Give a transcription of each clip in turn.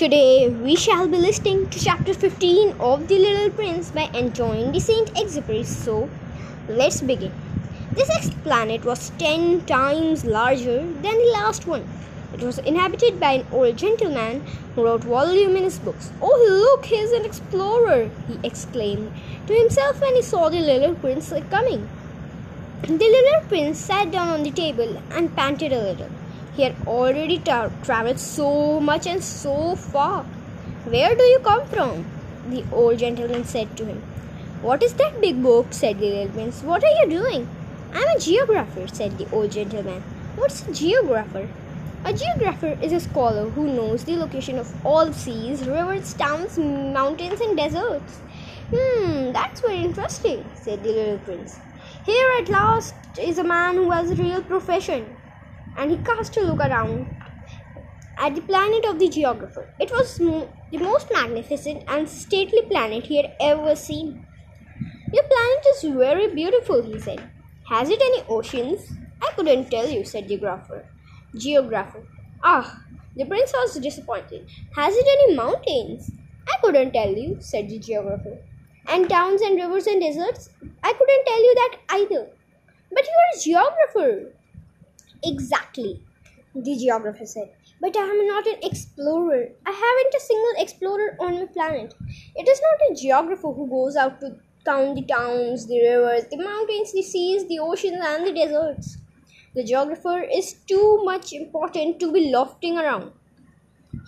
Today we shall be listening to chapter 15 of The Little Prince by Antoine de Saint Exupéry. So let's begin. The sixth planet was 10 times larger than the last one. It was inhabited by an old gentleman who wrote voluminous books. "Oh, look, he's an explorer," he exclaimed to himself when he saw the little prince coming. The little prince sat down on the table and panted a little. He had already travelled so much and so far. "Where do you come from?" the old gentleman said to him. "What is that big book?" said the little prince. "What are you doing?" "I am a geographer," said the old gentleman. "What's a geographer?" "A geographer is a scholar who knows the location of all seas, rivers, towns, mountains and deserts." That's very interesting," said the little prince. "Here at last is a man who has a real profession." And he cast a look around at the planet of the geographer. It was the most magnificent and stately planet he had ever seen. "Your planet is very beautiful," he said. "Has it any oceans?" "I couldn't tell you," said the geographer. "Ah," the prince was disappointed. "Has it any mountains?" "I couldn't tell you," said the geographer. "And towns and rivers and deserts?" "I couldn't tell you that either." "But you are a geographer." "Exactly," the geographer said. "But I am not an explorer. I haven't a single explorer on my planet. It is not a geographer who goes out to count the towns, the rivers, the mountains, the seas, the oceans, and the deserts. The geographer is too much important to be loafing around.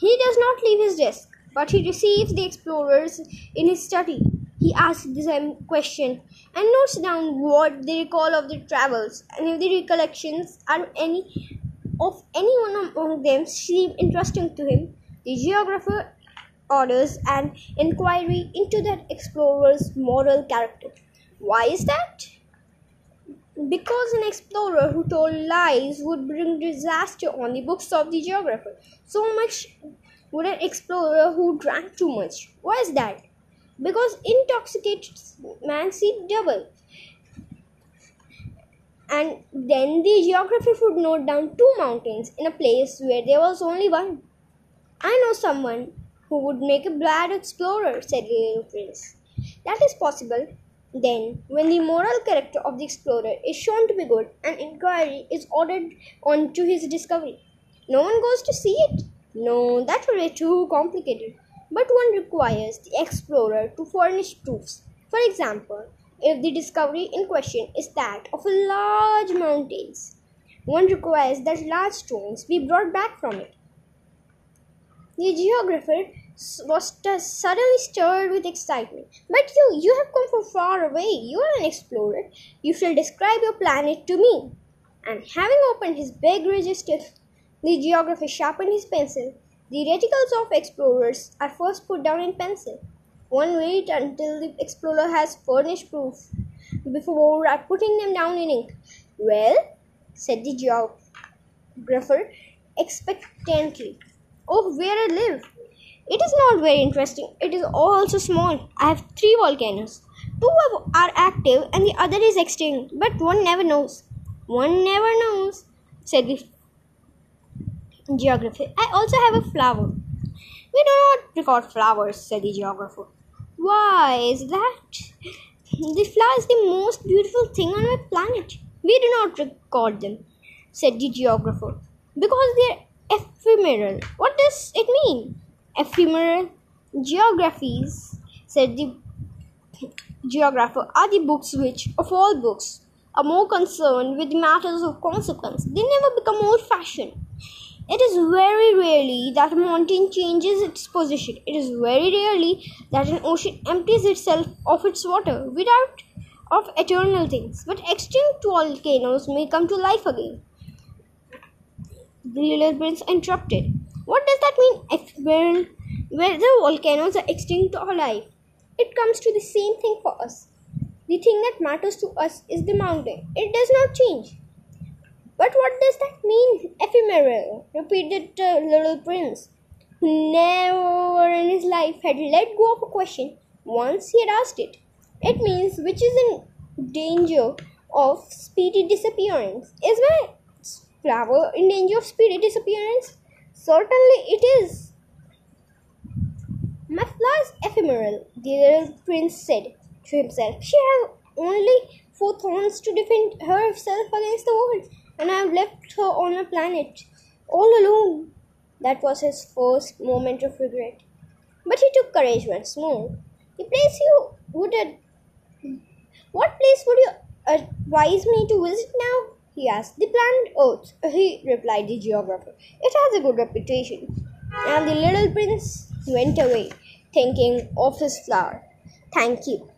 He does not leave his desk, but he receives the explorers in his study. He asks them questions and notes down what they recall of their travels, and if the recollections of any one among them seem interesting to him, the geographer orders an inquiry into that explorer's moral character. Why is that? Because an explorer who told lies would bring disaster on the books of the geographer. So much would an explorer who drank too much. Why is that? Because intoxicated man sees double. And then the geographer would note down 2 mountains in a place where there was only one. "I know someone who would make a bad explorer," said the little prince. "That is possible. Then, when the moral character of the explorer is shown to be good, an inquiry is ordered on to his discovery. No one goes to see it. No, that would be too complicated. But one requires the explorer to furnish proofs. For example, if the discovery in question is that of a large mountain, one requires that large stones be brought back from it." The geographer was suddenly stirred with excitement. "But you have come from far away. You are an explorer. You shall describe your planet to me." And having opened his big register, the geographer sharpened his pencil. The reticles of explorers are first put down in pencil. One waits until the explorer has furnished proof before putting them down in ink. "Well," said the geographer expectantly. "Oh, where I live. It is not very interesting. It is also small. I have 3 volcanoes. 2 are active and the other is extinct. But one never knows." "One never knows," said the geographer. "I also have a flower." "We do not record flowers," said the geographer. "Why is that?" "The flower is the most beautiful thing on my planet." "We do not record them," said the geographer, "because they are ephemeral." "What does it mean?" "Ephemeral geographies," said the geographer, "are the books which, of all books, are more concerned with matters of consequence. They never become old-fashioned. It is very rarely that a mountain changes its position. It is very rarely that an ocean empties itself of its water without of eternal things. But extinct volcanoes may come to life again." The little prince interrupted. "What does that mean, ephemeral? Whether volcanoes are extinct or alive, it comes to the same thing for us. The thing that matters to us is the mountain. It does not change." "But what does that mean, ephemeral?" repeated the little prince, who never in his life had let go of a question once he had asked it. "It means which is in danger of speedy disappearance. Is my flower in danger of speedy disappearance?" "Certainly it is." was ephemeral, the little prince said to himself. She has only 4 thorns to defend herself against the world, and I have left her on a planet, all alone. That was his first moment of regret. But he took courage once more. What place would you advise me to visit now? He asked. The planet Earth, he replied, the geographer. It has a good reputation. And the little prince went away, thinking of his flower. Thank you.